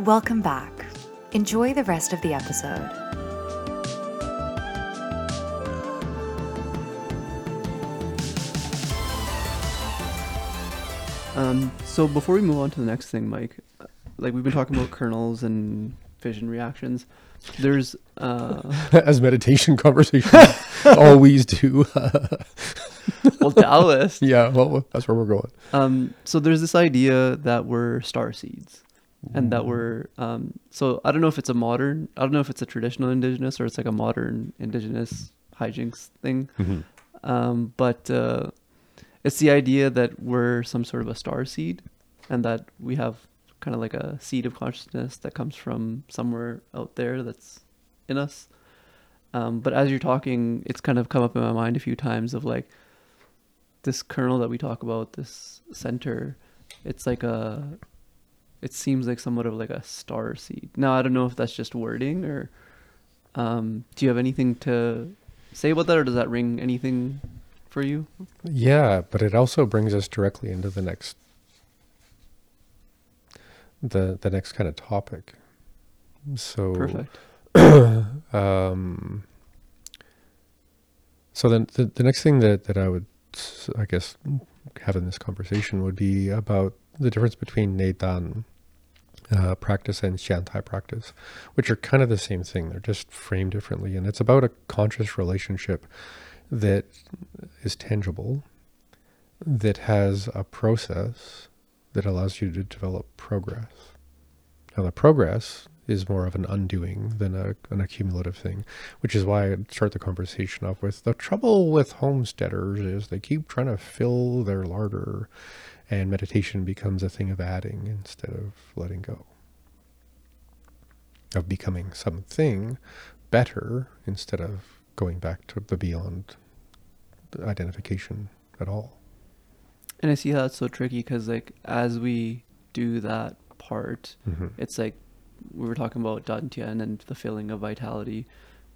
Welcome back. Enjoy the rest of the episode. So before we move on to the next thing, Mike, like we've been talking about kernels and fission reactions. There's as meditation conversations always do. Well, Taoist. Yeah, well, that's where we're going. So there's this idea that we're star seeds. And that were so I don't know if it's a modern, I don't know if it's a traditional indigenous or it's like a modern indigenous hijinks thing. Mm-hmm. But it's the idea that we're some sort of a star seed and that we have kind of like a seed of consciousness that comes from somewhere out there that's in us. But as you're talking, it's kind of come up in my mind a few times of like this kernel that we talk about, this center, it's like a... It seems like somewhat of like a star seed. Now, I don't know if that's just wording or do you have anything to say about that or does that ring anything for you? Yeah, but it also brings us directly into the next kind of topic. So perfect. So then the next thing that I would, I guess, have in this conversation would be about the difference between Nei Dan practice and Xiantai practice, which are kind of the same thing. They're just framed differently. And it's about a conscious relationship that is tangible, that has a process that allows you to develop progress. Now, the progress is more of an undoing than an accumulative thing, which is why I start the conversation off with the trouble with homesteaders is they keep trying to fill their larder. And meditation becomes a thing of adding instead of letting go. Of becoming something better instead of going back to the beyond identification at all. And I see how that's so tricky because like as we do that part, mm-hmm. It's like we were talking about Dantian and the feeling of vitality,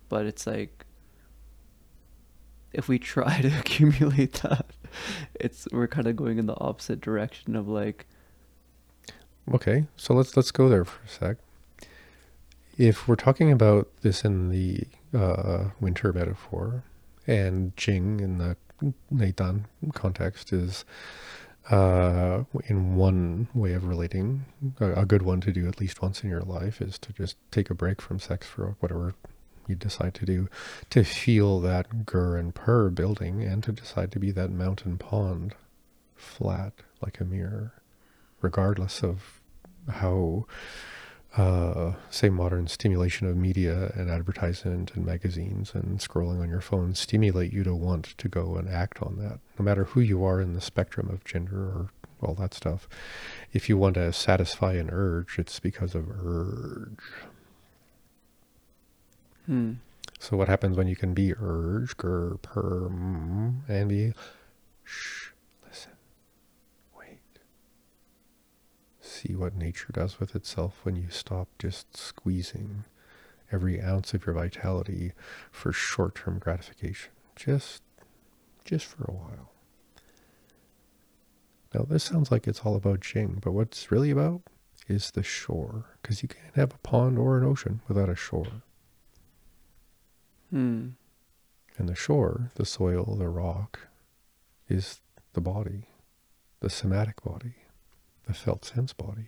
but it's like if we try to accumulate that, we're kind of going in the opposite direction of like. Okay, so let's go there for a sec. If we're talking about this in the winter metaphor, and Jing in the Nei Dan context is in one way of relating, a good one to do at least once in your life is to just take a break from sex for whatever you decide to do, to feel that gur and purr building and to decide to be that mountain pond flat like a mirror, regardless of how say modern stimulation of media and advertisement and magazines and scrolling on your phone stimulate you to want to go and act on that, no matter who you are in the spectrum of gender or all that stuff. If you want to satisfy an urge, it's because of urge. Hmm. So what happens when you can be urge, gur, purr, and be shh, listen, wait, see what nature does with itself when you stop just squeezing every ounce of your vitality for short-term gratification, just for a while. Now this sounds like it's all about Jing, but what's really about is the shore, because you can't have a pond or an ocean without a shore. Hmm. And the shore, the soil, the rock, is the body, the somatic body, the felt sense body.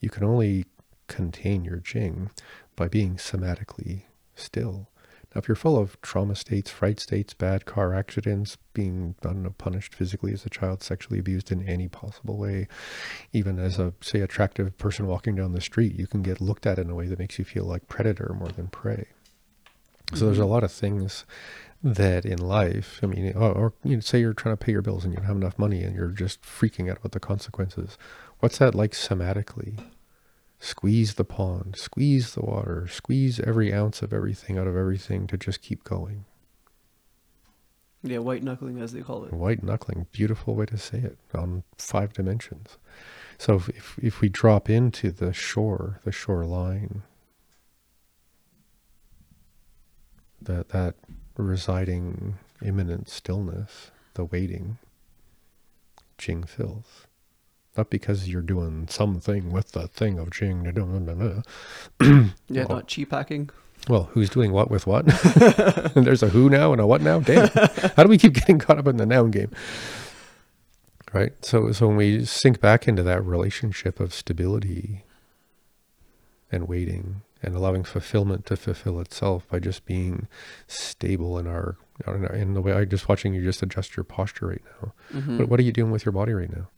You can only contain your Jing by being somatically still. Now, if you're full of trauma states, fright states, bad car accidents, being, I don't know, punished physically as a child, sexually abused in any possible way, even as a, say, attractive person walking down the street, you can get looked at in a way that makes you feel like predator more than prey. So there's a lot of things that in life, I mean, or you know, say you're trying to pay your bills and you don't have enough money and you're just freaking out about the consequences. What's that like somatically? Squeeze the pond, squeeze the water, squeeze every ounce of everything out of everything to just keep going. Yeah, white knuckling as they call it. White knuckling, beautiful way to say it, on 5 dimensions. So if we drop into the shore, the shoreline, that residing imminent stillness, the waiting, Jing fills. not because you're doing something with the thing of Jing. Yeah, not Qi packing. Well, who's doing what with what? There's a who now and a what now? Damn. How do we keep getting caught up in the noun game? Right? So when we sink back into that relationship of stability and waiting and allowing fulfillment to fulfill itself by just being stable in our, I don't know, in the way I'm just watching you just adjust your posture right now. Mm-hmm. What are you doing with your body right now?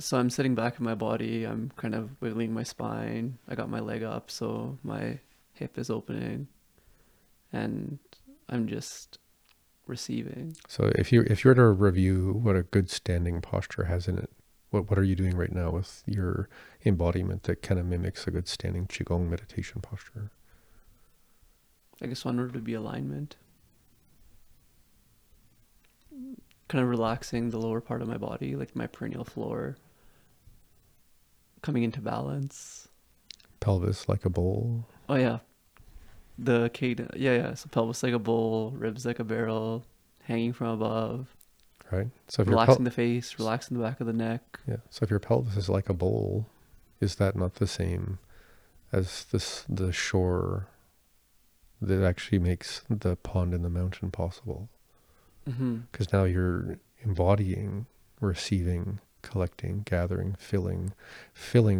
So I'm sitting back in my body. I'm kind of wiggling my spine. I got my leg up, so my hip is opening, and I'm just receiving. So if you were to review what a good standing posture has in it, what are you doing right now with your embodiment that kind of mimics a good standing Qigong meditation posture? I guess one word would be alignment. Kind of relaxing the lower part of my body, like my perineal floor, coming into balance. Pelvis like a bowl. Oh yeah, the cadence. Yeah. So pelvis like a bowl, ribs like a barrel, hanging from above. Right. So if relaxing the face, relaxing the back of the neck. Yeah. So if your pelvis is like a bowl, is that not the same as the shore that actually makes the pond and the mountain possible? Because now you're embodying, receiving, collecting, gathering, filling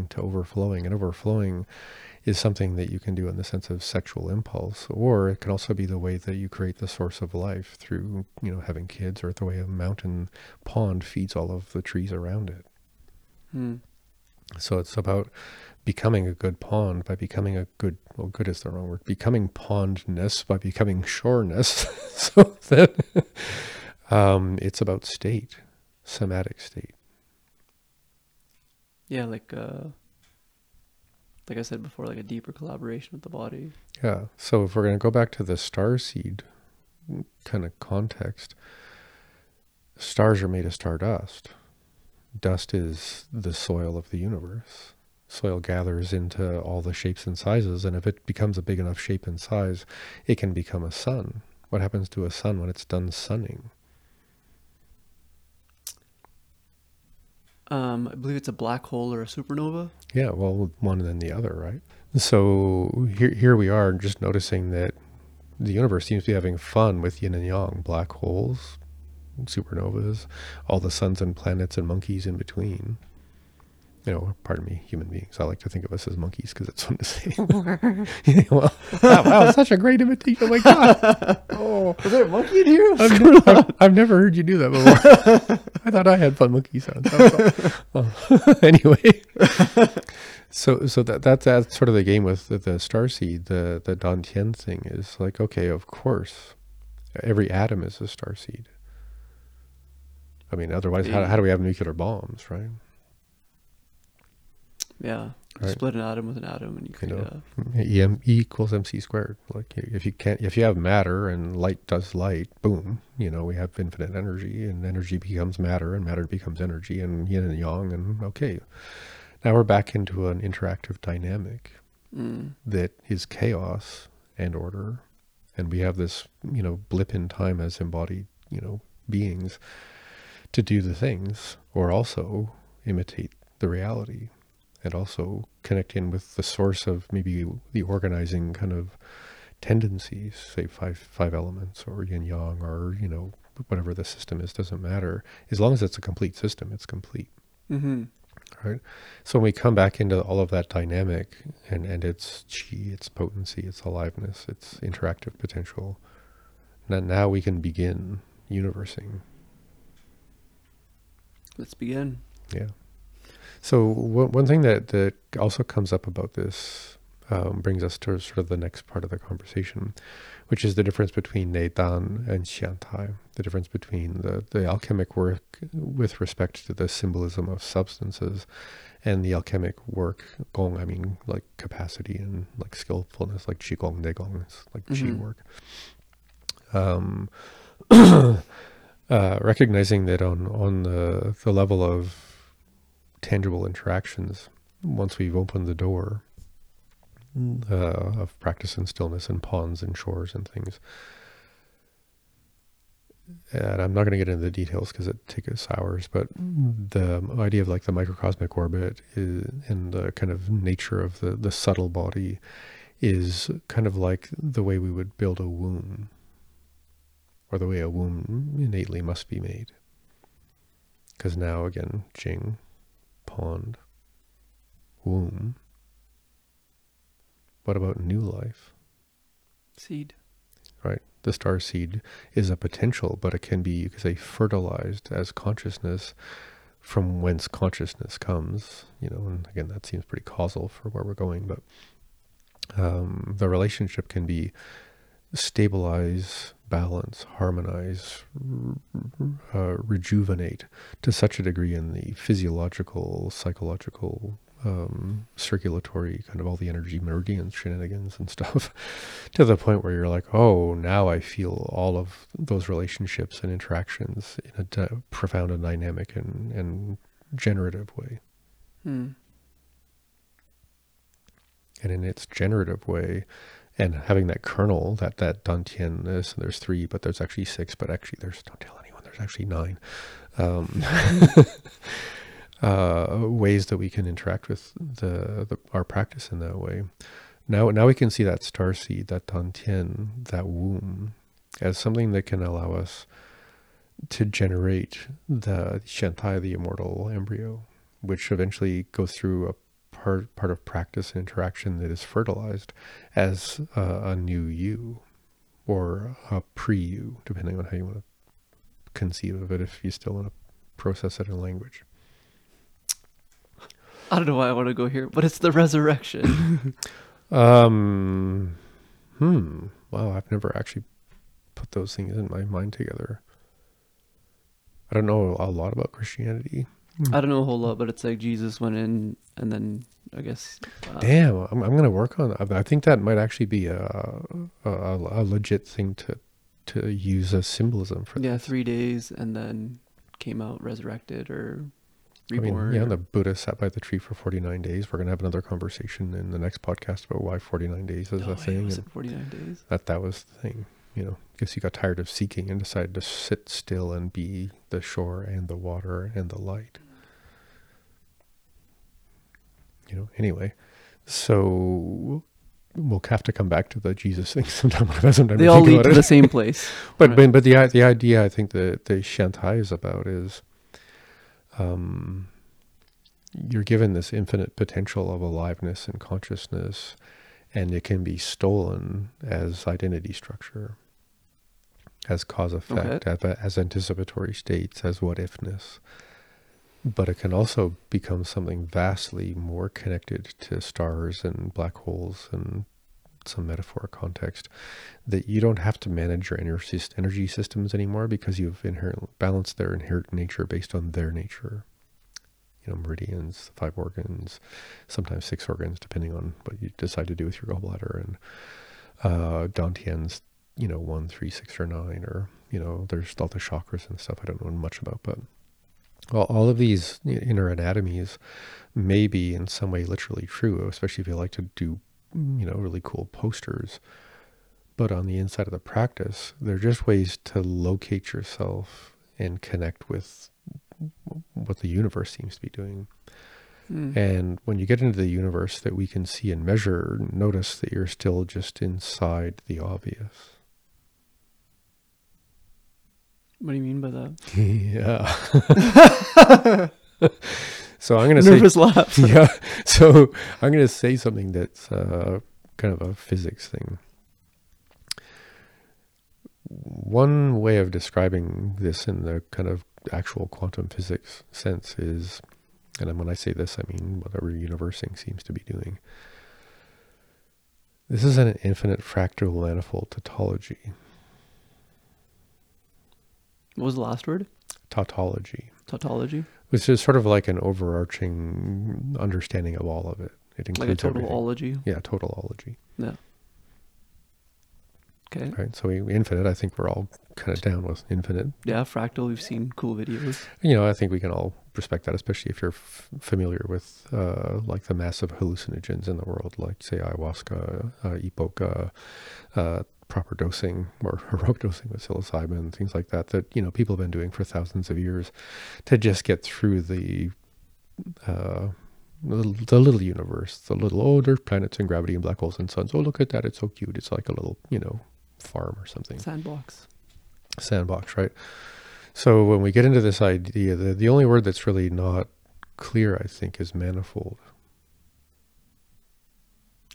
to overflowing. And overflowing is something that you can do in the sense of sexual impulse, or it can also be the way that you create the source of life through, having kids, or the way a mountain pond feeds all of the trees around it. So it's about becoming a good pond by becoming a good, well, good is the wrong word, becoming pondness by becoming shoreness. So then it's about state, somatic state. Yeah, like I said before, like a deeper collaboration with the body. Yeah, so if we're going to go back to the starseed kind of context, stars are made of stardust. Dust is the soil of the universe. Soil gathers into all the shapes and sizes, and if it becomes a big enough shape and size, it can become a sun. What happens to a sun when it's done sunning? I believe it's a black hole or a supernova. Yeah, well, one and then the other, right? So here we are, just noticing that the universe seems to be having fun with yin and yang, black holes, supernovas, all the suns and planets and monkeys in between. Pardon me, human beings. I like to think of us as monkeys because it's fun to say. Wow, such a great imitation. Oh my God. Oh, was there a monkey in here? I've never heard you do that before. I thought I had fun monkey sounds. Anyway, so that's sort of the game with the starseed. The Dantian thing is like, okay, of course, every atom is a starseed. I mean, otherwise, how do we have nuclear bombs, right? Yeah, right. Split an atom with an atom, and you can E equals MC squared. Like if you have matter and light does light, boom. We have infinite energy, and energy becomes matter, and matter becomes energy, and yin and yang, and okay. Now we're back into an interactive dynamic that is chaos and order, and we have this blip in time as embodied beings to do the things, or also imitate the reality. And also connect in with the source of maybe the organizing kind of tendencies, say five elements or yin yang or, whatever the system is, doesn't matter. As long as it's a complete system, it's complete. Mm-hmm. Right? So when we come back into all of that dynamic and its qi, its potency, its aliveness, its interactive potential, now we can begin universing. Let's begin. Yeah. So one thing that also comes up about this brings us to sort of the next part of the conversation, which is the difference between Nei Dan and Xian Tai, the difference between the alchemic work with respect to the symbolism of substances and the alchemic work, Gong, I mean, like capacity and like skillfulness, like Qigong, Nei Gong, it's like Qi work. Recognizing that on the level of tangible interactions, once we've opened the door of practice and stillness and ponds and shores and things, and I'm not going to get into the details because it takes us hours, but the idea of like the microcosmic orbit is, and the kind of nature of the subtle body is kind of like the way we would build a womb, or the way a womb innately must be made. Because now again, Jing, pond, womb. What about new life? Seed. Right. The star seed is a potential, but it can be, you could say, fertilized as consciousness, from whence consciousness comes, you know, and again, that seems pretty causal for where we're going, but the relationship can be stabilize, balance, harmonize, rejuvenate to such a degree in the physiological, psychological, circulatory, kind of all the energy meridians, shenanigans and stuff, to the point where you're like, oh, now I feel all of those relationships and interactions in a profound and dynamic and generative way. And in its generative way, and having that kernel, that Dantian, there's 3, but there's actually 6, but actually there's, don't tell anyone, there's actually 9. Ways that we can interact with our practice in that way. Now we can see that star seed, that Dantian, that womb, as something that can allow us to generate the Shantai, the immortal embryo, which eventually goes through a part of practice and interaction that is fertilized as a new you, or a pre-you, depending on how you want to conceive of it, if you still want to process it in language. I don't know why I want to go here, but it's the resurrection. Wow, I've never actually put those things in my mind together. I don't know a lot about Christianity. I don't know a whole lot, but it's like Jesus went in and then I guess... Damn, I'm going to work on that. I think that might actually be a legit thing to use as symbolism for. Yeah, 3 days and then came out resurrected or... reborn. I mean, yeah, the Buddha sat by the tree for 49 days. We're going to have another conversation in the next podcast about why 49 days is a thing. Was it 49 days? That was the thing, you know, because you got tired of seeking and decided to sit still and be the shore and the water and the light. You know, anyway, so we'll have to come back to the Jesus thing sometime. They all lead to the same place. But the idea I think that the Shantai is about is, you're given this infinite potential of aliveness and consciousness, and it can be stolen as identity structure, as cause effect, as anticipatory states, as what ifness. But it can also become something vastly more connected to stars and black holes and some metaphoric context, that you don't have to manage your energy systems anymore, because you've balanced their inherent nature based on their nature. You know, meridians, 5 organs, sometimes 6 organs, depending on what you decide to do with your gallbladder, and Dantian's, you know, 1, 3, 6, or 9, or, you know, there's all the chakras and stuff I don't know much about, but all of these inner anatomies may be in some way literally true, especially if you like to do, you know, really cool posters. But on the inside of the practice, they're just ways to locate yourself and connect with what the universe seems to be doing. And when you get into the universe that we can see and measure, notice that you're still just inside the obvious. What do you mean by that? Yeah. So I'm going to say, nervous laugh. Yeah. So I'm going to say something that's kind of a physics thing. One way of describing this in the kind of actual quantum physics sense is, and when I say this, I mean whatever universing seems to be doing. This is an infinite fractal manifold tautology. What was the last word? Tautology. Tautology. Which is sort of like an overarching understanding of all of it. It includes like a total ology. Yeah, total ology. Yeah. Okay. Right. So infinite, I think we're all kind of down with infinite. Yeah, fractal, we've seen cool videos. You know, I think we can all respect that, especially if you're familiar with like the massive hallucinogens in the world, like say ayahuasca, iboga, proper dosing or heroic dosing with psilocybin, things like that, that, you know, people have been doing for thousands of years to just get through the little universe, the little, oh, there's planets and gravity and black holes and suns. Oh, look at that. It's so cute. It's like a little, you know, farm or something. Sandbox. Sandbox, right? So when we get into this idea, the only word that's really not clear, I think, is manifold.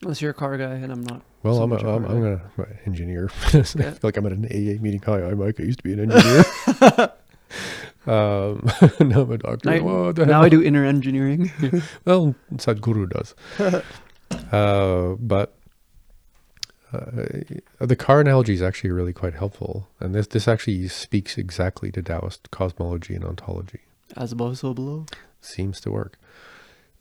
Unless you're a car guy, and I'm not. Well, so I'm an engineer. I feel like I'm at an AA meeting. Hi, I'm Mike. I used to be an engineer. Now I'm a doctor. Now I do inner engineering. Yeah. Well, Sadhguru does. But the car analogy is actually really quite helpful. And this actually speaks exactly to Taoist cosmology and ontology. As above, so below. Seems to work.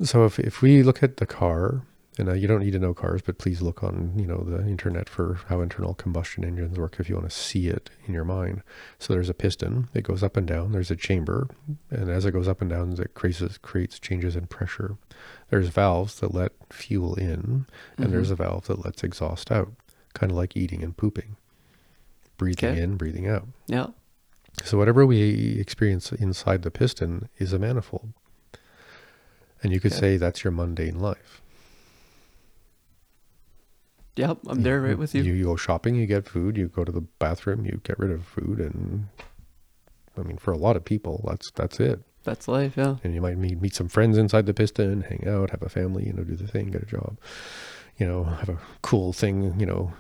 So if we look at the car... And you don't need to know cars, but please look on, you know, the internet for how internal combustion engines work if you want to see it in your mind. So there's a piston, it goes up and down, there's a chamber, and as it goes up and down, it creates changes in pressure. There's valves that let fuel in, and there's a valve that lets exhaust out, kind of like eating and pooping, breathing in, breathing out. Yeah. So whatever we experience inside the piston is a manifold. And you could say that's your mundane life. Yep, I'm there right with you. You go shopping, you get food, you go to the bathroom, you get rid of food. And I mean, for a lot of people, that's it. That's life, yeah. And you might meet some friends inside the piston, hang out, have a family, you know, do the thing, get a job, you know, have a cool thing, you know,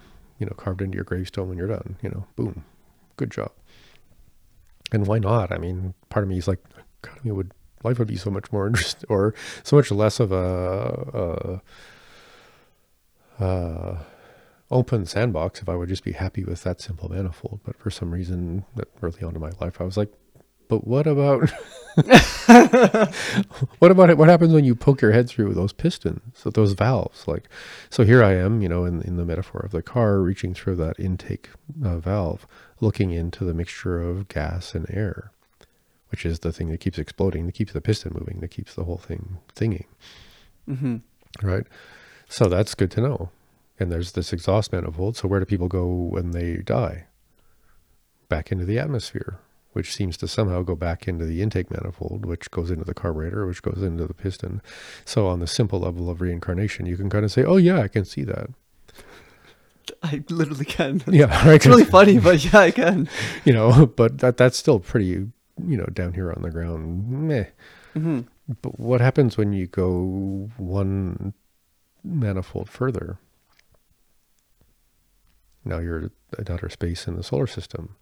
carved into your gravestone when you're done, you know, boom, good job. And why not? I mean, part of me is like, God, life would be so much more interesting, or so much less of a open sandbox if I would just be happy with that simple manifold. But for some reason, that early on in my life, I was like, but what about what happens when you poke your head through those pistons, those valves? Like, so here I am, you know, in the metaphor of the car, reaching through that intake valve, looking into the mixture of gas and air, which is the thing that keeps exploding, that keeps the piston moving, that keeps the whole thing thinging. Right? So that's good to know. And there's this exhaust manifold. So where do people go when they die? Back into the atmosphere, which seems to somehow go back into the intake manifold, which goes into the carburetor, which goes into the piston. So on the simple level of reincarnation, you can kind of say, oh yeah, I can see that. I literally can. Yeah. It's really funny, but yeah, I can. You know, but that's still pretty, you know, down here on the ground, meh. But what happens when you go one manifold further? Now you're at outer space in the solar system.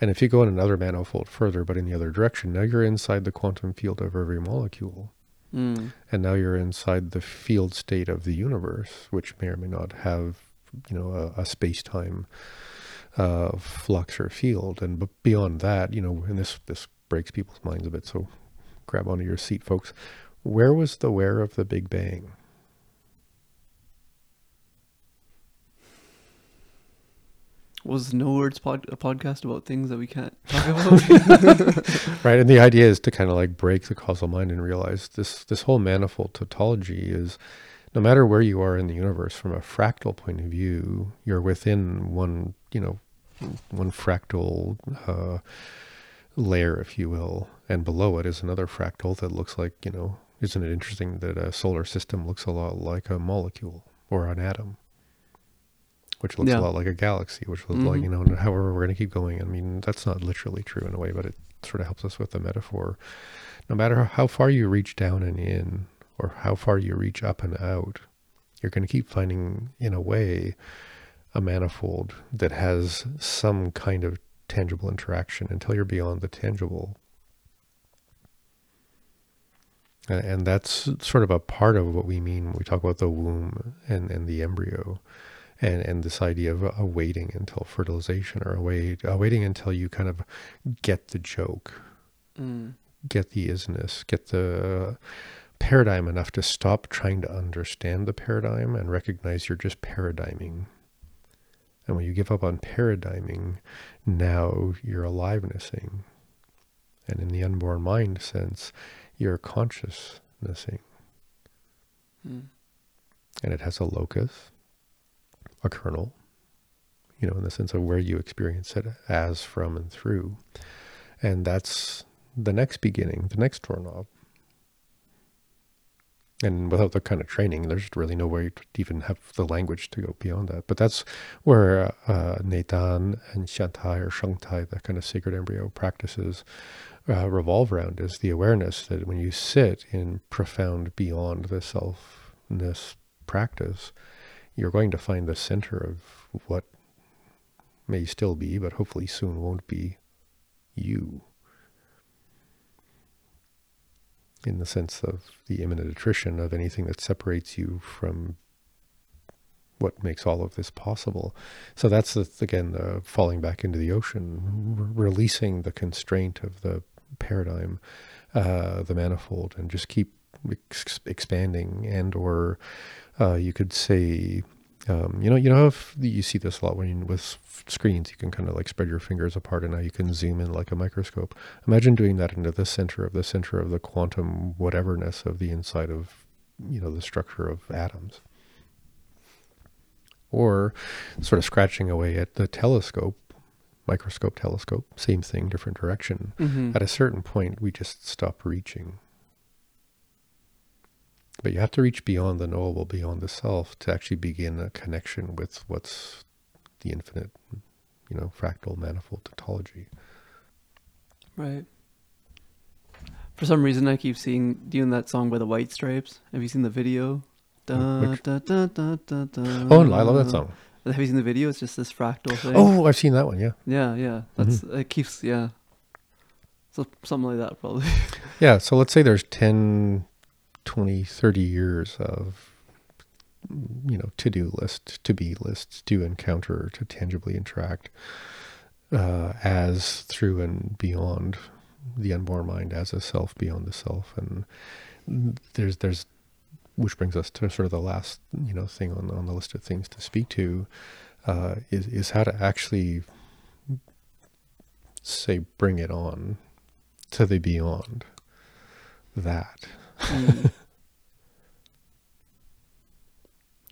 And if you go in another manifold further, but in the other direction, now you're inside the quantum field of every molecule. And now you're inside the field state of the universe, which may or may not have, you know, a space-time flux or field. And but beyond that, you know, and this breaks people's minds a bit, so grab onto your seat, folks. Where was the where of the Big Bang? Was No Words a podcast about things that we can't talk about? Right, and the idea is to kind of like break the causal mind and realize this whole manifold tautology is, no matter where you are in the universe, from a fractal point of view, you're within one, you know, one fractal layer, if you will, and below it is another fractal that looks like, you know, isn't it interesting that a solar system looks a lot like a molecule or an atom? Which looks a lot like a galaxy, which looks like, you know, however we're going to keep going. I mean, that's not literally true in a way, but it sort of helps us with the metaphor. No matter how far you reach down and in, or how far you reach up and out, you're going to keep finding, in a way, a manifold that has some kind of tangible interaction until you're beyond the tangible. And that's sort of a part of what we mean when we talk about the womb and the embryo. And this idea of waiting until fertilization, or waiting until you kind of get the joke, get the isness, get the paradigm enough to stop trying to understand the paradigm and recognize you're just paradigming. And when you give up on paradigming, now you're alivenessing. And in the unborn mind sense, you're consciousnessing. And it has a locus, a kernel, you know, in the sense of where you experience it as, from, and through. And that's the next beginning, the next doorknob. And without that kind of training, there's really no way to even have the language to go beyond that. But that's where Nei Dan and Xiantai or Shangtai, that kind of sacred embryo practices, revolve around, is the awareness that when you sit in profound beyond the selfness practice, you're going to find the center of what may still be, but hopefully soon won't be, you. In the sense of the imminent attrition of anything that separates you from what makes all of this possible. So that's, again, the falling back into the ocean, releasing the constraint of the paradigm, the manifold, and just keep expanding. And or you could say, you know, if you see this a lot when you, with screens, you can kind of like spread your fingers apart and now you can zoom in like a microscope. Imagine doing that into the center of the quantum whateverness of the inside of, you know, the structure of atoms. Or sort of scratching away at the telescope, microscope, telescope, same thing, different direction. Mm-hmm. At a certain point, we just stop reaching. But you have to reach beyond the knowable, beyond the self, to actually begin a connection with what's the infinite, you know, fractal, manifold, tautology. Right. For some reason, I keep seeing you in that song by the White Stripes. Have you seen the video? Da, da, da, da, da, da. Oh, I love that song. Have you seen the video? It's just this fractal thing. Oh, I've seen that one, yeah. Yeah, yeah. That's, mm-hmm. It keeps, yeah. So something like that, probably. Yeah, so let's say there's 10, 20, 30 years of, you know, to-do list, to-be list, to encounter, to tangibly interact as through and beyond the unborn mind, as a self, beyond the self. And there's which brings us to sort of the last, you know, thing on the list of things to speak to, is how to actually say, bring it on to the beyond that. Mm.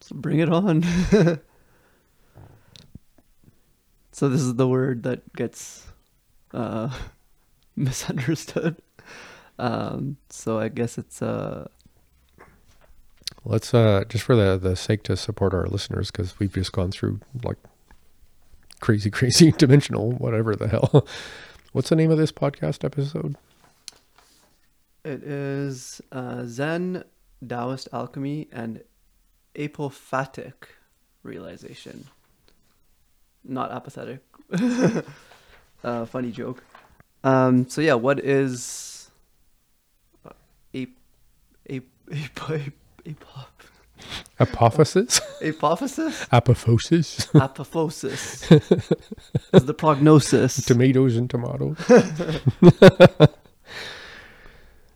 So bring it on. So this is the word that gets misunderstood. So I guess it's... Let's, just for the sake to support our listeners, because we've just gone through like crazy dimensional, whatever the hell. What's the name of this podcast episode? It is Zen, Daoist Alchemy, and Apophatic Realization. Not apathetic. Funny joke. So yeah, what is apophysis? Apophysis? Apophosis? Apophosis. Is the prognosis. Tomatoes and tomatoes.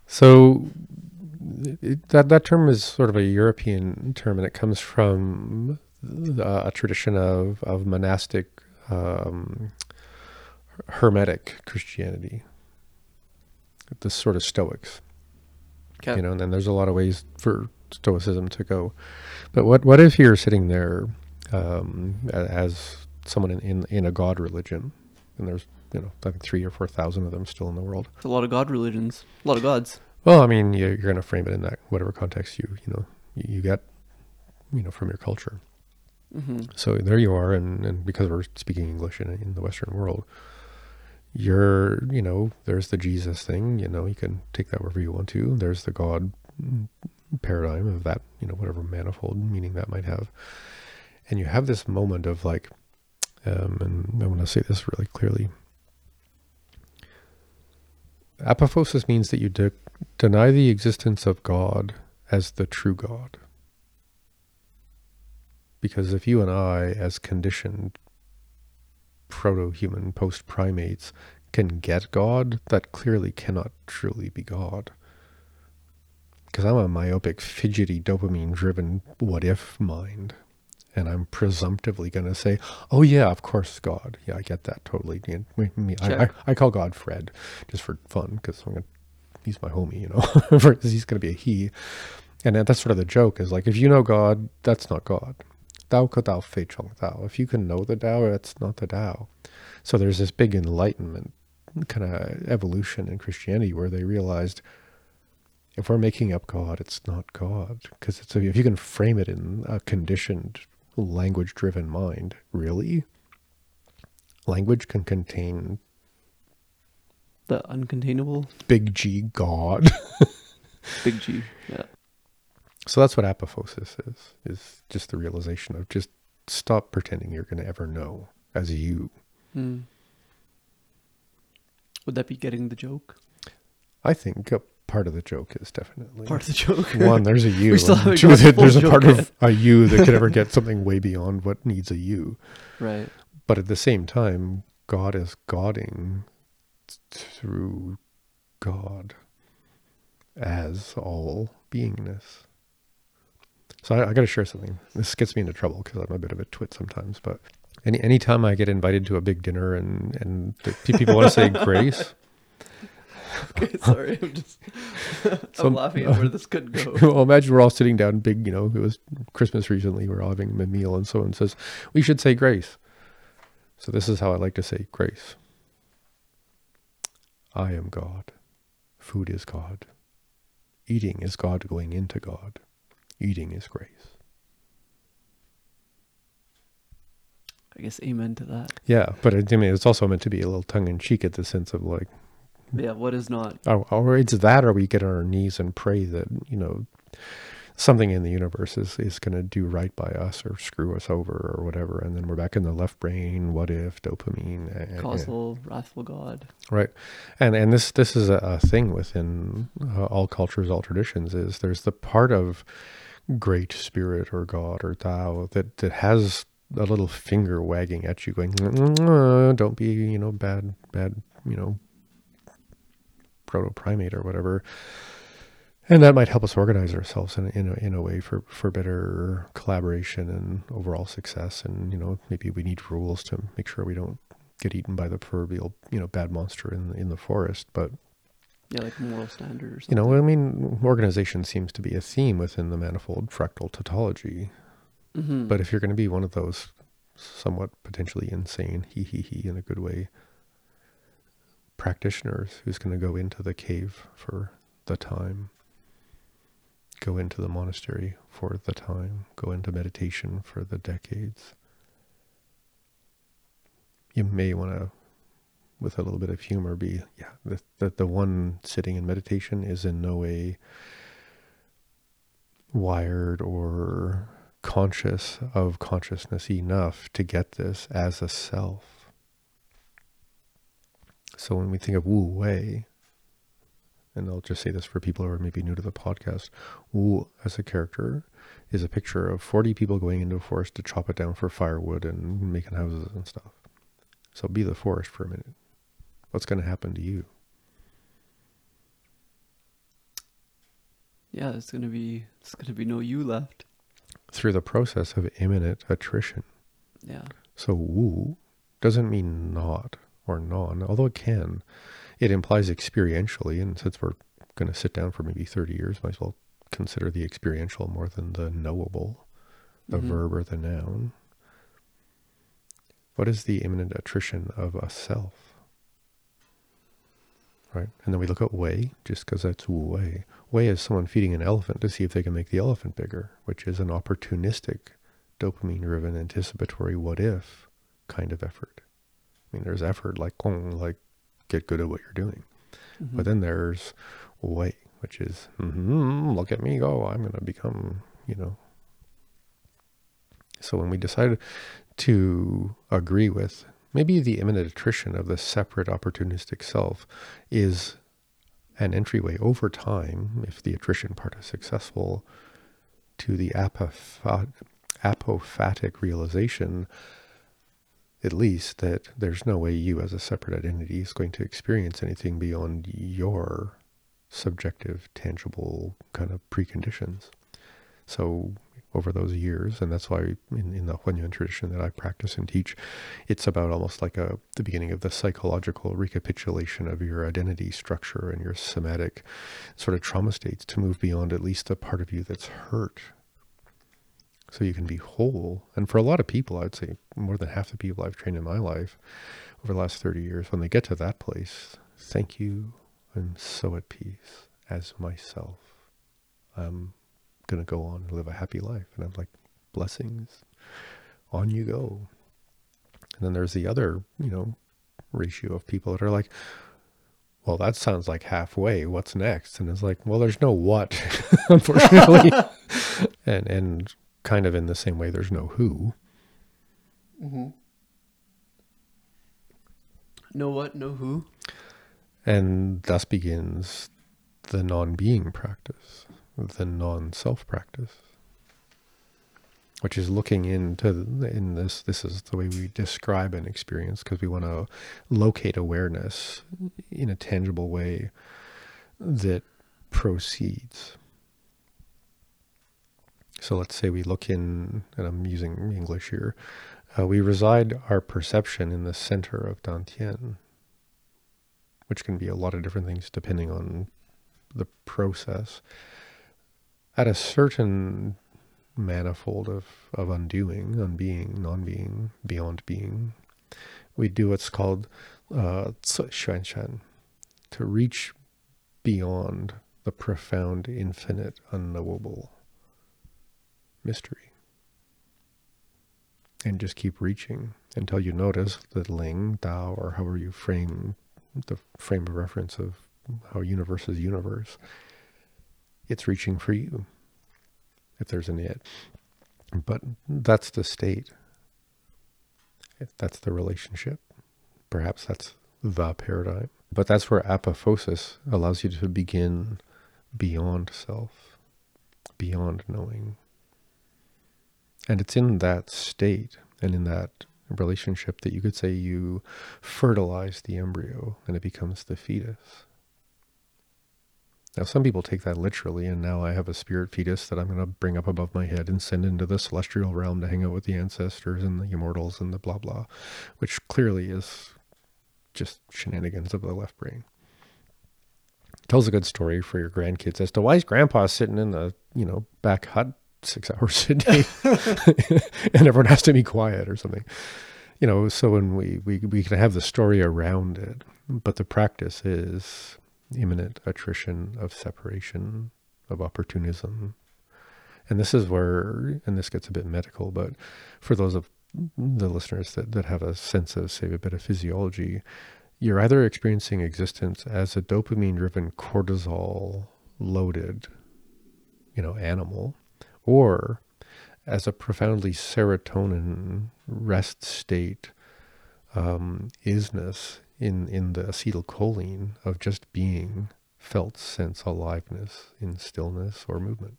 So that term is sort of a European term, and it comes from a tradition of monastic, hermetic Christianity, the sort of Stoics. Okay. You know, and then there's a lot of ways for Stoicism to go. But what if you're sitting there as someone in a God religion, and there's, you know, I think 3,000 or 4,000 of them still in the world. It's a lot of God religions, a lot of gods. Well, I mean, you're going to frame it in that whatever context you get, you know, from your culture. Mm-hmm. So there you are, and because we're speaking English in the Western world, you're, you know, there's the Jesus thing, you know, you can take that wherever you want to. There's the God paradigm of that, you know, whatever manifold meaning that might have. And you have this moment of like, and I want to say this really clearly. Apophosis means that you deny the existence of God as the true God. Because if you and I, as conditioned proto-human post-primates, can get God, that clearly cannot truly be God. Because I'm a myopic, fidgety, dopamine-driven what-if mind. And I'm presumptively going to say, oh yeah, of course, God. Yeah, I get that totally. I call God Fred just for fun, because he's my homie, you know, he's going to be a he. And that's sort of the joke, is like, if you know God, that's not God. Dao ke Dao fei chong Dao. If you can know the Dao, it's not the Dao. So there's this big enlightenment kind of evolution in Christianity where they realized if we're making up God, it's not God. Because if you can frame it in a conditioned, language-driven mind, really? Language can contain... the uncontainable? Big G God. Big G, yeah. So that's what apophosis is just the realization of just stop pretending you're going to ever know as you. Mm. Would that be getting the joke? I think a part of the joke is definitely. Part of the joke? One, there's a you. Two, there's a part yet. Of a you that could ever get something way beyond what needs a you. Right. But at the same time, God is Godding through God as all beingness. So I got to share something. This gets me into trouble because I'm a bit of a twit sometimes, but... Any time I get invited to a big dinner and people want to say grace. Okay, sorry. I'm laughing at where this could go. Well, imagine we're all sitting down big, it was Christmas recently. We're all having a meal and someone says, we should say grace. So this is how I like to say grace. I am God. Food is God. Eating is God going into God. Eating is grace. I guess amen to that. Yeah, but it's also meant to be a little tongue-in-cheek at the sense of like... yeah, what is not? Or it's that, or we get on our knees and pray that, something in the universe is going to do right by us or screw us over or whatever. And then we're back in the left brain, what if, dopamine. Causal, wrathful God. Right. And this is a thing within all cultures, all traditions, is there's the part of great spirit or God or Tao that has... a little finger wagging at you going, don't be, bad, proto-primate or whatever. And that might help us organize ourselves in a way for better collaboration and overall success. And, maybe we need rules to make sure we don't get eaten by the proverbial, bad monster in the forest. But yeah, like moral standards. Organization seems to be a theme within the manifold fractal tautology. Mm-hmm. But if you're going to be one of those somewhat potentially insane, in a good way, practitioners who's going to go into the cave for the time, go into the monastery for the time, go into meditation for the decades, you may want to, with a little bit of humor, be, the one sitting in meditation is in no way wired or... conscious of consciousness enough to get this as a self. So when we think of Wu Wei, and I'll just say this for people who are maybe new to the podcast, Wu as a character is a picture of 40 people going into a forest to chop it down for firewood and making houses and stuff. So be the forest for a minute. What's going to happen to you? Yeah, there's going to be no you left. Through the process of imminent attrition. Yeah. So Wu doesn't mean not or non, although it can. It implies experientially, and since we're going to sit down for maybe 30 years, might as well consider the experiential more than the knowable, the verb or the noun. What is the imminent attrition of a self? Right? And then we look at Wei, just because that's Wu Wei. Wei is someone feeding an elephant to see if they can make the elephant bigger, which is an opportunistic, dopamine-driven, anticipatory what-if kind of effort. I mean, there's effort like Gong, like get good at what you're doing. Mm-hmm. But then there's Wei, which is, look at me go, I'm going to become, So when we decide to agree with maybe the imminent attrition of the separate opportunistic self is an entryway over time, if the attrition part is successful, to the apophatic realization, at least, that there's no way you as a separate identity is going to experience anything beyond your subjective, tangible kind of preconditions. So over those years, and that's why in the Huanyuan tradition that I practice and teach, it's about almost like the beginning of the psychological recapitulation of your identity structure and your somatic sort of trauma states to move beyond at least the part of you that's hurt. so you can be whole. And for a lot of people, I'd say more than half the people I've trained in my life over the last 30 years, when they get to that place, thank you, I'm so at peace as myself. I'm going to go on and live a happy life. And I'm like, blessings, on you go. And then there's the other, you know, ratio of people that are like, well, that sounds like halfway, what's next? And it's like, well, there's no what, unfortunately. and kind of in the same way, there's no who. Mm-hmm. No what, no who. And thus begins the non-being practice, the non-self practice, which is looking into this is the way we describe an experience, because we want to locate awareness in a tangible way that proceeds. So let's say we look in, and I'm using English here, we reside our perception in the center of Dantian, which can be a lot of different things depending on the process. At a certain manifold of undoing, unbeing, non-being, beyond being, we do what's called Shen, to reach beyond the profound, infinite, unknowable mystery, and just keep reaching until you notice that Ling, Dao, or however you frame the frame of reference of how universe is universe, it's reaching for you, if there's an it. But that's the state. That's the relationship. Perhaps that's the paradigm. But that's where apophosis allows you to begin beyond self, beyond knowing. And it's in that state and in that relationship that you could say you fertilize the embryo and it becomes the fetus. Now, some people take that literally, and now I have a spirit fetus that I'm going to bring up above my head and send into the celestial realm to hang out with the ancestors and the immortals and the blah, blah, which clearly is just shenanigans of the left brain. It tells a good story for your grandkids as to why is grandpa sitting in the, you know, back hut 6 hours a day and everyone has to be quiet or something. You know, so when we can have the story around it, but the practice is imminent attrition of separation, of opportunism. And this is where, and this gets a bit medical, but for those of the listeners that have a sense of, say, a bit of physiology, you're either experiencing existence as a dopamine-driven, cortisol-loaded, you know, animal, or as a profoundly serotonin rest state, isness, in the acetylcholine of just being, felt sense aliveness in stillness or movement,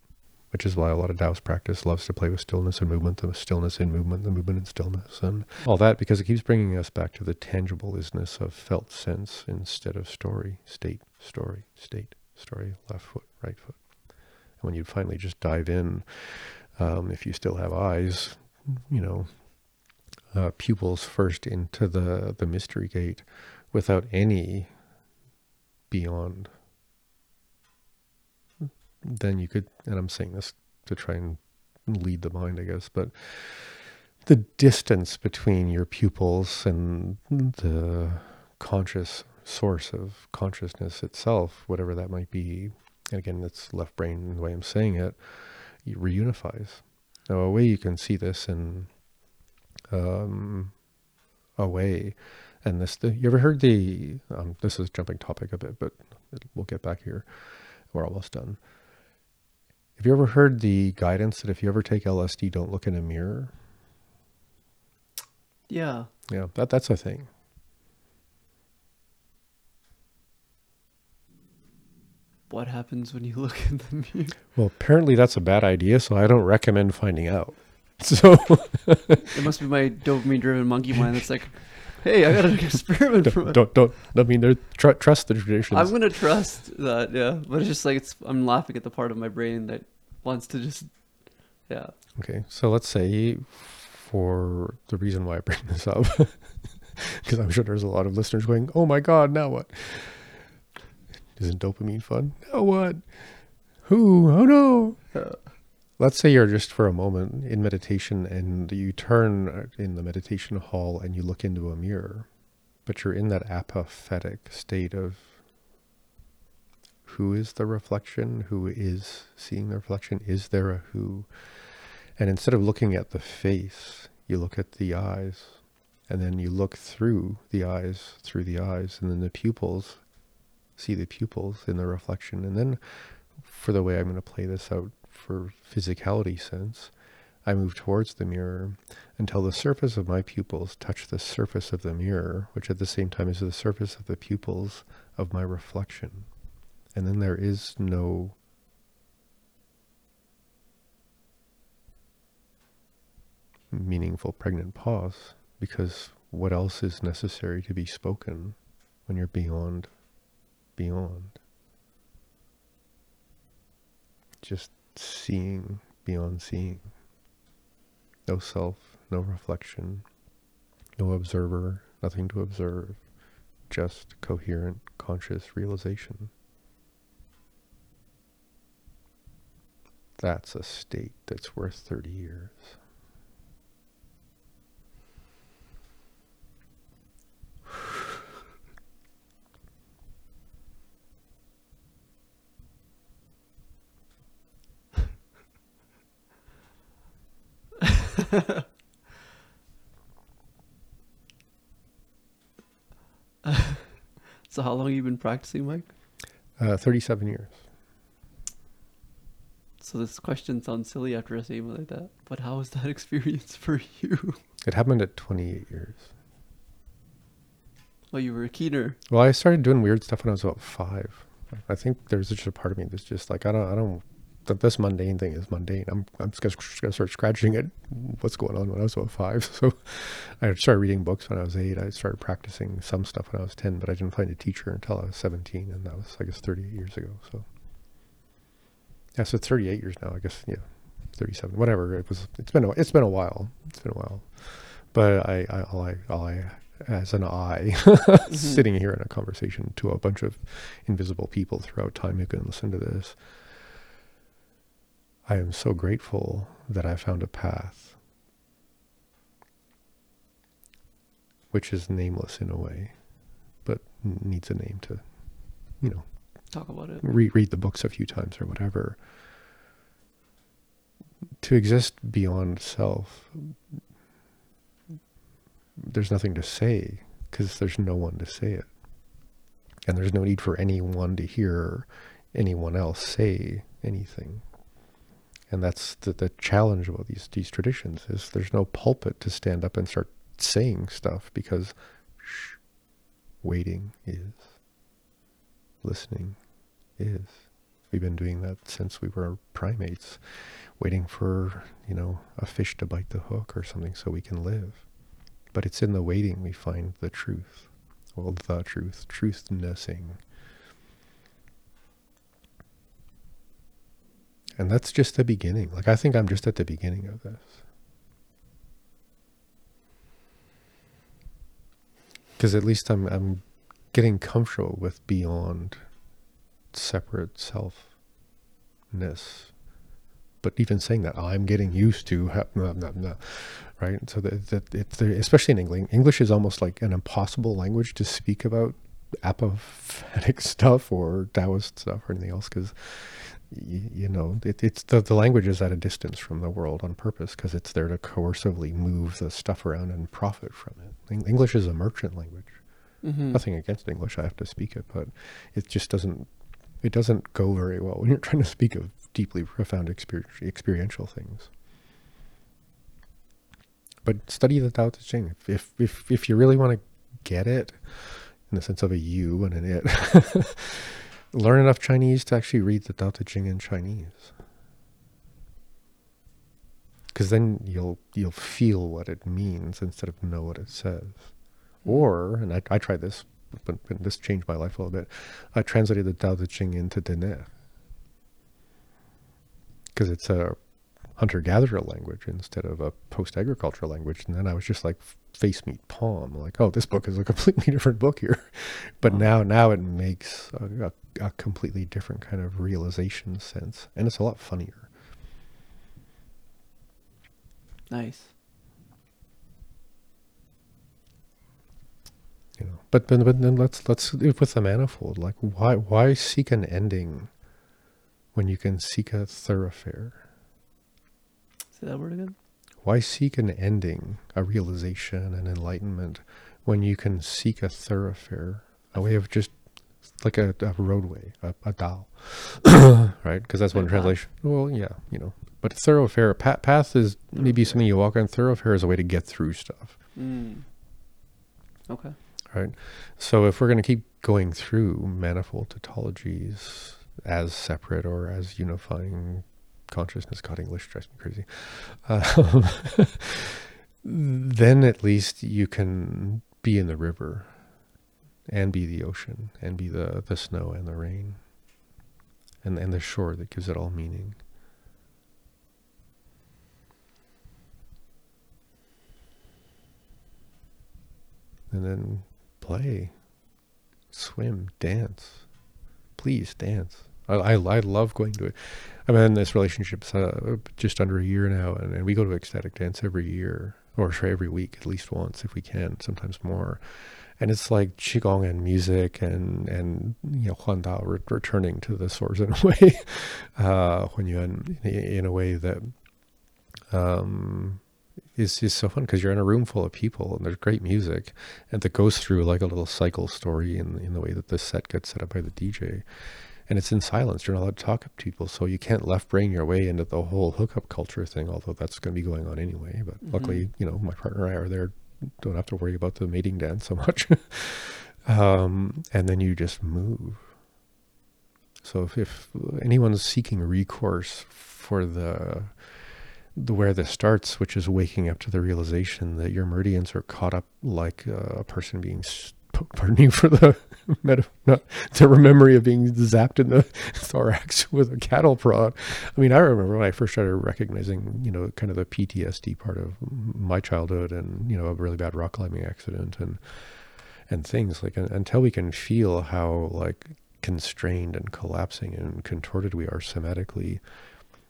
which is why a lot of Taoist practice loves to play with stillness and movement, the stillness in movement, the movement in stillness, and all that, because it keeps bringing us back to the tangible isness of felt sense instead of story, state, story, state, story, left foot, right foot. And when you finally just dive in, if you still have eyes, you know, pupils first into the mystery gate without any beyond, then you could, and I'm saying this to try and lead the mind, I guess, but the distance between your pupils and the conscious source of consciousness itself, whatever that might be, and again, that's left brain the way I'm saying it, it reunifies. Now, a way you can see this in away, and you ever heard the this is jumping topic a bit, but we'll get back here, we're almost done. Have you ever heard the guidance that if you ever take LSD, don't look in a mirror? Yeah, that's a thing. What happens when you look in the mirror? Well, apparently that's a bad idea, so I don't recommend finding out. So it must be my dopamine-driven monkey mind that's like, "Hey, I got an experiment." Don't. I mean, trust the traditions. I'm gonna trust that, yeah. But it's just like I'm laughing at the part of my brain that wants to just, yeah. Okay, so let's say, for the reason why I bring this up, because I'm sure there's a lot of listeners going, "Oh my God, now what? Isn't dopamine fun? Now what? Who? Oh no." Let's say you're just for a moment in meditation and you turn in the meditation hall and you look into a mirror, but you're in that apophatic state of who is the reflection? Who is seeing the reflection? Is there a who? And instead of looking at the face, you look at the eyes, and then you look through the eyes, and then the pupils, see the pupils in the reflection. And then for the way I'm going to play this out for physicality sense, I move towards the mirror until the surface of my pupils touch the surface of the mirror, which at the same time is the surface of the pupils of my reflection. And then there is no meaningful pregnant pause, because what else is necessary to be spoken when you're beyond? Just seeing beyond seeing. No self, no reflection, no observer, nothing to observe, just coherent, conscious realization. That's a state that's worth 30 years. So how long have you been practicing, Mike? 37 years. So this question sounds silly after a statement like that, but how was that experience for you? It happened at 28 years. Well, you were a keener. Well, I started doing weird stuff when I was about 5. I think there's just a part of me that's just like, I don't, that this mundane thing is mundane. I'm just gonna start scratching at what's going on when I was about 5. So I started reading books when I was 8. I started practicing some stuff when I was 10, but I didn't find a teacher until I was 17, and that was, I guess, 38 years ago. So yeah, so 38 years now, I guess. Yeah, 37, whatever it was. It's been a while, but I as an I sitting here in a conversation to a bunch of invisible people throughout time who can listen to this, I am so grateful that I found a path which is nameless in a way, but needs a name to, you know, talk about it, read the books a few times or whatever. To exist beyond self, there's nothing to say, because there's no one to say it, and there's no need for anyone to hear anyone else say anything. And that's the challenge about these traditions, is there's no pulpit to stand up and start saying stuff, because waiting is, listening is. We've been doing that since we were primates, waiting for, you know, a fish to bite the hook or something so we can live. But it's in the waiting we find the truth. Well, the truth, truthnessing. And that's just the beginning. Like, I think I'm just at the beginning of this. Because at least I'm getting comfortable with beyond separate selfness. But even saying that, I'm getting used to, right? So that it's there, especially in English. English is almost like an impossible language to speak about apophatic stuff or Taoist stuff or anything else, because you know, it's the language is at a distance from the world on purpose, because it's there to coercively move the stuff around and profit from it. English is a merchant language. Mm-hmm. Nothing against English, I have to speak it, but it just doesn't go very well when you're trying to speak of deeply profound experiential things. But study the Tao Te Ching. If you really want to get it, in the sense of a you and an it, learn enough Chinese to actually read the Tao Te Ching in Chinese, because then you'll feel what it means instead of know what it says. Or, and I tried this, but this changed my life a little bit, I translated the Tao Te Ching into Diné, because it's a hunter-gatherer language instead of a post-agricultural language. And then I was just like, face meet palm, like, oh, this book is a completely different book here. But now it makes a completely different kind of realization sense, and it's a lot funnier. Nice. You know, but then let's with the manifold. Like, why seek an ending when you can seek a thoroughfare? Say that word again. Why seek an ending, a realization, an enlightenment, when you can seek a thoroughfare, a way of just like a roadway, a Dao, right? Because that's one translation. Well, yeah, you know. But thoroughfare, path is maybe something you walk on. Thoroughfare is a way to get through stuff. Mm. Okay. Right. So if we're going to keep going through manifold tautologies as separate or as unifying consciousness, God, English drives me crazy, then at least you can be in the river and be the ocean and be the snow and the rain and the shore that gives it all meaning. And then play, swim, dance. Please dance. I love going to it. I've been in this relationship just under a year now, and we go to ecstatic dance every year, or every week, at least once if we can, sometimes more. And it's like Qigong and music and you know, Huan Dao returning to the source in a way, Huanyuan in a way that is so fun, because you're in a room full of people and there's great music, and that goes through like a little cycle story in the way that this set gets set up by the DJ. And it's in silence. You're not allowed to talk to people, so you can't left brain your way into the whole hookup culture thing, although that's going to be going on anyway. But luckily, you know, my partner and I are there, don't have to worry about the mating dance so much. And then you just move. So if anyone's seeking recourse for the where this starts, which is waking up to the realization that your meridians are caught up like a person being pardon me for the memory of being zapped in the thorax with a cattle prod. I mean, I remember when I first started recognizing, you know, kind of the PTSD part of my childhood and, you know, a really bad rock climbing accident and things like, until we can feel how like constrained and collapsing and contorted we are somatically,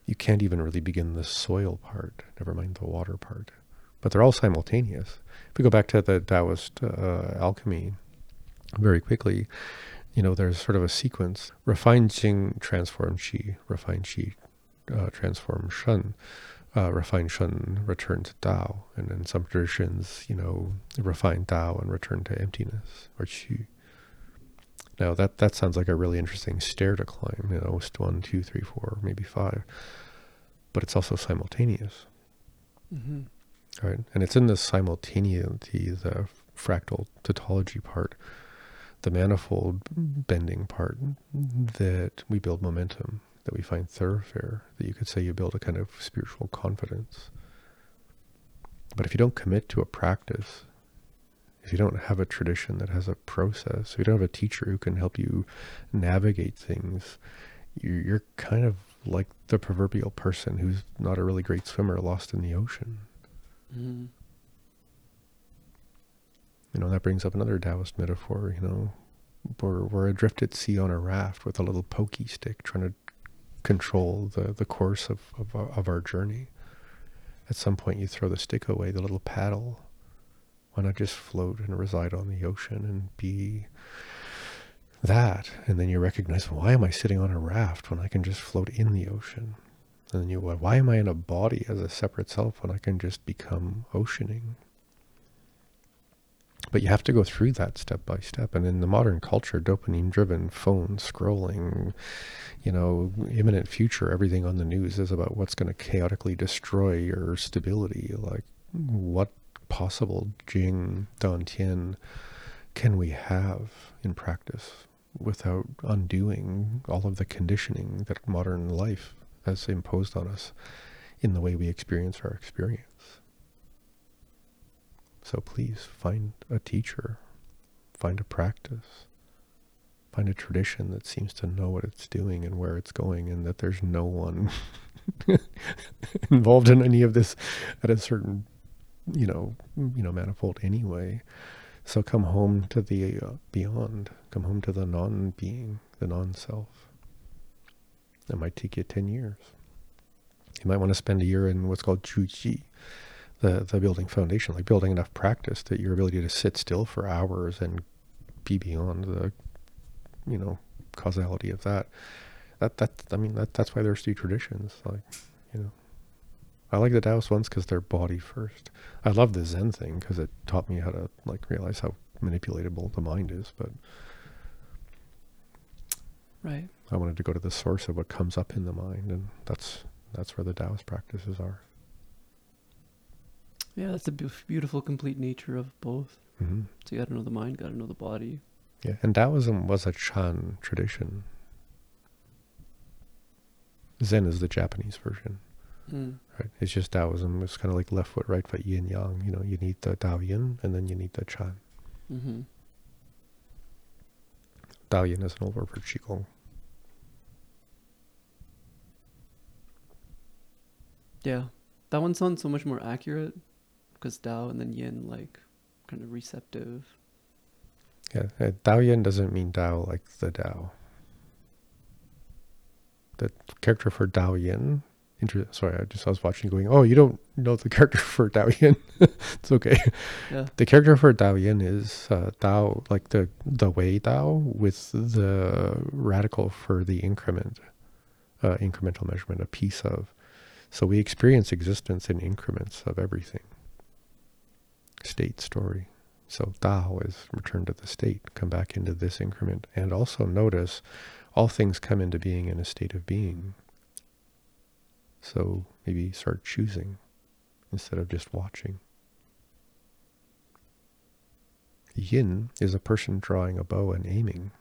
you can't even really begin the soil part, never mind the water part. But they're all simultaneous. If we go back to the Taoist alchemy very quickly, you know, there's sort of a sequence. Refine Jing, transform Qi. Refine Qi, transform Shen. Refine Shen, return to Dao. And in some traditions, you know, refine Dao and return to emptiness or Qi. Now that sounds like a really interesting stair to climb, you know, 1, 2, 3, 4, maybe 5. But it's also simultaneous. Mm-hmm. Right. And it's in this simultaneity, the fractal tautology part, the manifold bending part, that we build momentum, that we find thoroughfare, that you could say you build a kind of spiritual confidence. But if you don't commit to a practice, if you don't have a tradition that has a process, if you don't have a teacher who can help you navigate things, you're kind of like the proverbial person who's not a really great swimmer lost in the ocean. Mm-hmm. You know, that brings up another Taoist metaphor, you know, we're adrift at sea on a raft with a little pokey stick trying to control the course of our journey. At some point you throw the stick away, the little paddle. Why not just float and reside on the ocean and be that? And then you recognize, why am I sitting on a raft when I can just float in the ocean? And then why am I in a body as a separate self when I can just become oceaning? But you have to go through that step by step. And in the modern culture, dopamine driven, phone scrolling, you know, imminent future, everything on the news is about what's going to chaotically destroy your stability. Like, what possible Jing, Dantian can we have in practice without undoing all of the conditioning that modern life has imposed on us in the way we experience our experience? So please find a teacher, find a practice, find a tradition that seems to know what it's doing and where it's going, and that there's no one involved in any of this at a certain, you know, manifold anyway. So come home to the beyond, come home to the non-being, the non-self. It might take you 10 years. You might want to spend a year in what's called juji, the building foundation, like building enough practice that your ability to sit still for hours and be beyond the, you know, causality of that's why there's two traditions. Like, you know, I like the Taoist ones because they're body first. I love the Zen thing because it taught me how to like realize how manipulatable the mind is, but right, I wanted to go to the source of what comes up in the mind, and that's where the Taoist practices are. Yeah, that's a beautiful complete nature of both. Mm-hmm. So you gotta know the mind, gotta know the body. Yeah, and Taoism was a Chan tradition. Zen is the Japanese version. Mm. Right? It's just Taoism. It's kind of like left foot, right foot, yin yang. You know, you need the Daoyin, and then you need the Chan. Mm-hmm. Daoyin is an old word for Qigong. Yeah, that one sounds so much more accurate because Dao and then Yin, like, kind of receptive. Yeah, Daoyin doesn't mean Dao like the Dao. The character for Daoyin. Sorry, I was watching going, oh, you don't know the character for Daoyin. It's okay. Yeah. The character for Daoyin is Dao, like the Wei Dao with the radical for the increment, incremental measurement, a piece of. So we experience existence in increments of everything. State story. So Dao is return to the state, come back into this increment, and also notice all things come into being in a state of being. So maybe start choosing instead of just watching. Yin is a person drawing a bow and aiming.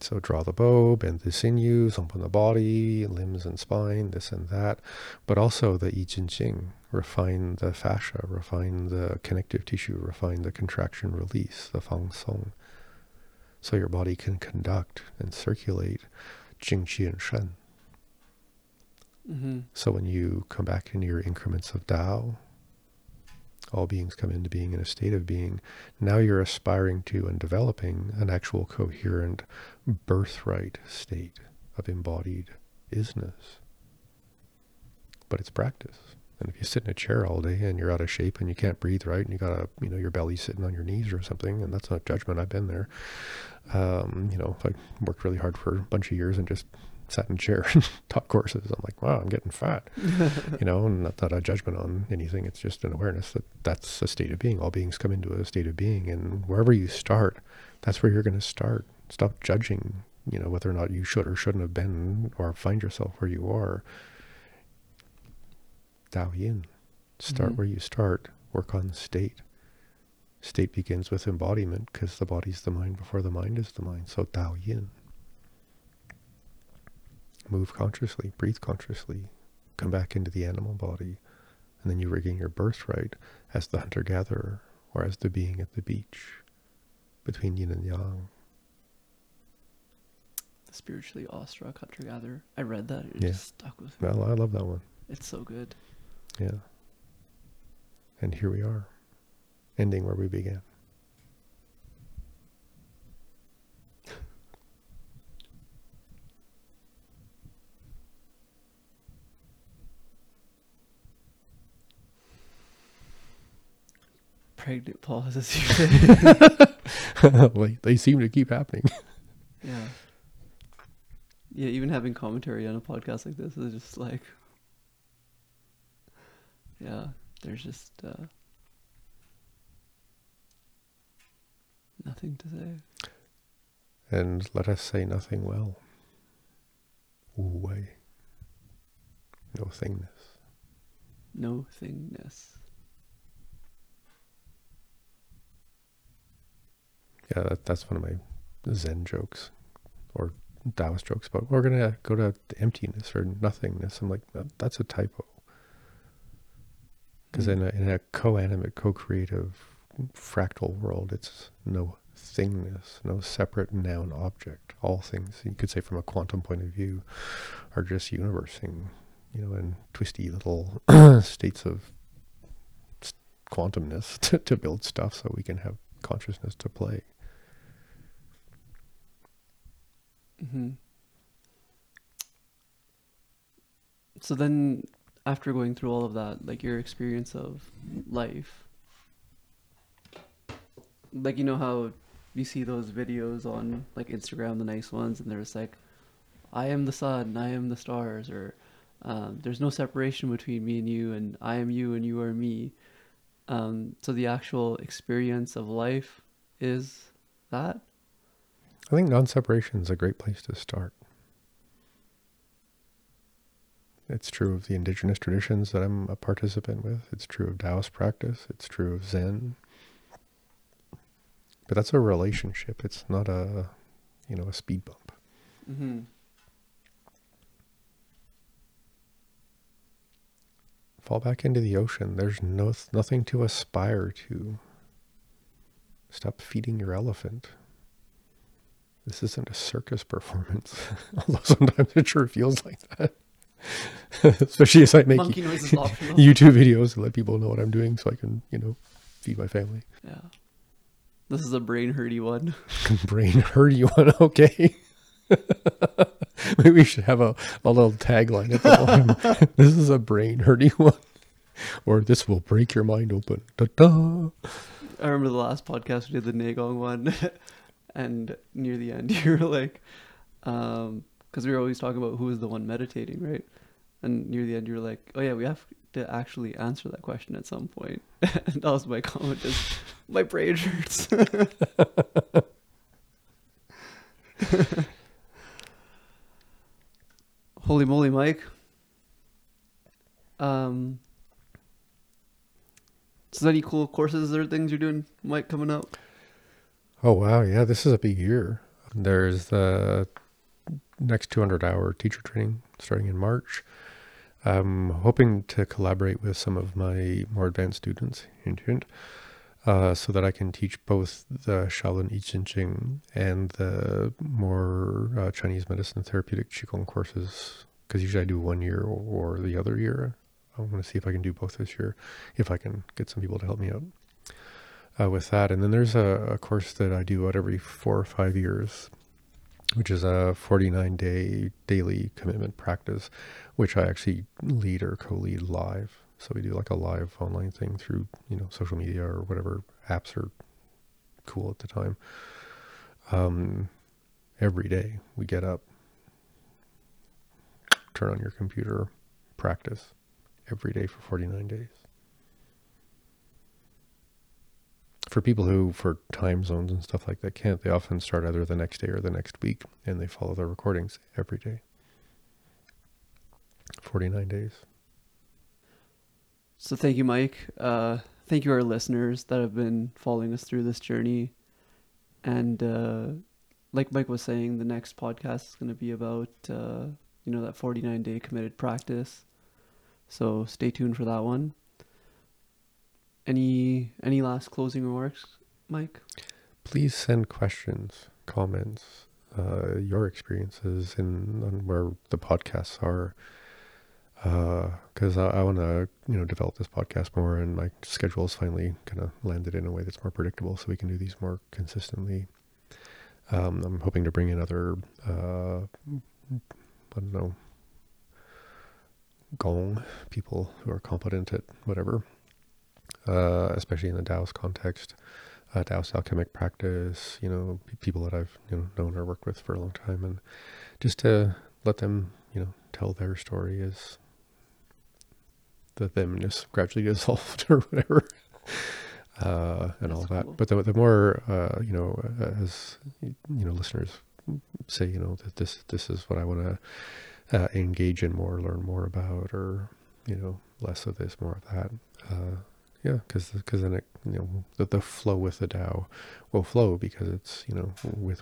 So draw the bow, bend the sinews, open the body, limbs and spine, this and that. But also the Yi Jin Jing, refine the fascia, refine the connective tissue, refine the contraction release, the fang song. So your body can conduct and circulate Jing, Qi, and Shen. Mm-hmm. So when you come back into your increments of Dao, all beings come into being in a state of being. Now you're aspiring to and developing an actual coherent birthright state of embodied isness. But it's practice. And if you sit in a chair all day and you're out of shape and you can't breathe right and you got a, you know, your belly sitting on your knees or something, and that's not judgment, I've been there. You know, I worked really hard for a bunch of years and just sat in a chair and taught courses. I'm like, wow, I'm getting fat, you know, and that's not a judgment on anything. It's just an awareness that that's a state of being. All beings come into a state of being, and wherever you start, that's where you're going to start. Stop judging, you know, whether or not you should or shouldn't have been, or find yourself where you are. Daoyin. Start where you start. Work on state. State begins with embodiment because the body's the mind before the mind is the mind. So Daoyin. Move consciously, breathe consciously, come back into the animal body, and then you regain your birthright as the hunter-gatherer or as the being at the beach between yin and yang. The spiritually awestruck hunter-gatherer. I read that. It just stuck with me. Well, I love that one. It's so good. Yeah. And here we are, ending where we began. Pregnant pauses. They seem to keep happening. Yeah. Yeah, even having commentary on a podcast like this is just like... Yeah, there's just nothing to say. And let us say nothing well. Wu Wei. No thingness. No thingness. Yeah, that's one of my Zen jokes or Taoist jokes, but we're going to go to emptiness or nothingness. I'm like, that's a typo. Because in a co-animate, co-creative, fractal world, it's no thingness, no separate noun object. All things, you could say from a quantum point of view, are just universing, you know, in twisty little states of quantumness to build stuff so we can have consciousness to play. Mm-hmm. So then... after going through all of that, like your experience of life, like, you know how you see those videos on like Instagram, the nice ones, and there's like, I am the sun, I am the stars, or there's no separation between me and you, and I am you and you are me. So the actual experience of life is that? I think non-separation is a great place to start. It's true of the indigenous traditions that I'm a participant with. It's true of Taoist practice. It's true of Zen. But that's a relationship. It's not a, you know, a speed bump. Mm-hmm. Fall back into the ocean. There's nothing to aspire to. Stop feeding your elephant. This isn't a circus performance. Although sometimes it sure feels like that. Especially as I make YouTube videos to let people know what I'm doing so I can, you know, feed my family. Yeah. This is a brain-hurty one. Brain-hurty one, okay. Maybe we should have a little tagline at the bottom. This is a brain-hurty one. Or this will break your mind open. Ta-da! I remember the last podcast we did, the Nei Gong one. And near the end, you were like... because we were always talking about who is the one meditating, right? And near the end, you were like, oh yeah, we have to actually answer that question at some point. And that was my comment, is, my brain hurts. Holy moly, Mike. So any cool courses or things you're doing, Mike, coming up? Oh, wow. Yeah, this is a big year. There's the... next 200-hour teacher training starting in March. I'm hoping to collaborate with some of my more advanced students, so that I can teach both the Shaolin Yi Jin Jing and the more Chinese medicine therapeutic Qigong courses, because usually I do one year or the other year. I want to see if I can do both this year, if I can get some people to help me out with that. And then there's a course that I do out every 4 or 5 years, which is a 49-day daily commitment practice, which I actually lead or co-lead live. So we do like a live online thing through, you know, social media or whatever apps are cool at the time. Every day we get up, turn on your computer, practice every day for 49 days. For people who, for time zones and stuff like that, can't, they often start either the next day or the next week, and they follow their recordings every day. 49 days. So thank you, Mike. Thank you, our listeners that have been following us through this journey. And like Mike was saying, the next podcast is going to be about, you know, that 49-day committed practice. So stay tuned for that one. Any last closing remarks, Mike? Please send questions, comments, your experiences on where the podcasts are, because I want to, you know, develop this podcast more, and my schedule is finally kind of landed in a way that's more predictable, so we can do these more consistently. I'm hoping to bring in other, I don't know, Gong people who are competent at whatever. Especially in the Taoist context, Taoist alchemic practice, you know, people that I've, you know, known or worked with for a long time, and just to let them, you know, tell their story as the themness gradually dissolved or whatever, and that's all that. Cool. But the more, you know, as, you know, listeners say, you know, that this is what I want to engage in more, learn more about, or, you know, less of this, more of that. Yeah, because then it, you know, the flow with the Tao will flow, because it's, you know,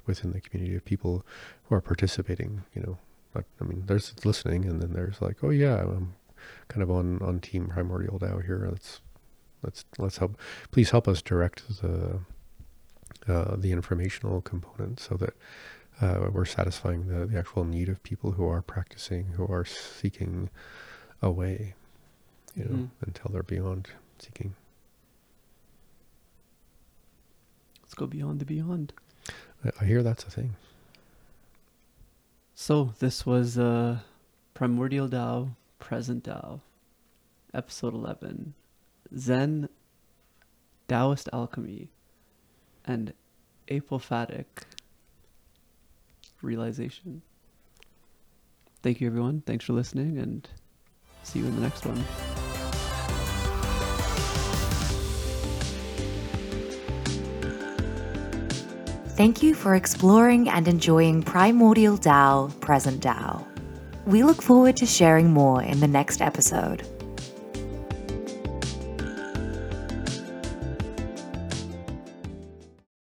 within the community of people who are participating, you know. I mean, there's listening, and then there's like, oh yeah, I'm kind of on team primordial Tao here. Let's help. Please help us direct the informational component, so that we're satisfying the actual need of people who are practicing, who are seeking a way, you know, until they're beyond seeking. Let's go beyond the beyond. I hear that's a thing. So this was Primordial Tao, Present Tao. Episode 11, Zen, Taoist Alchemy, and Apophatic Realization. Thank you, everyone. Thanks for listening, and see you in the next one. Thank you for exploring and enjoying Primordial Tao, Present Tao. We look forward to sharing more in the next episode.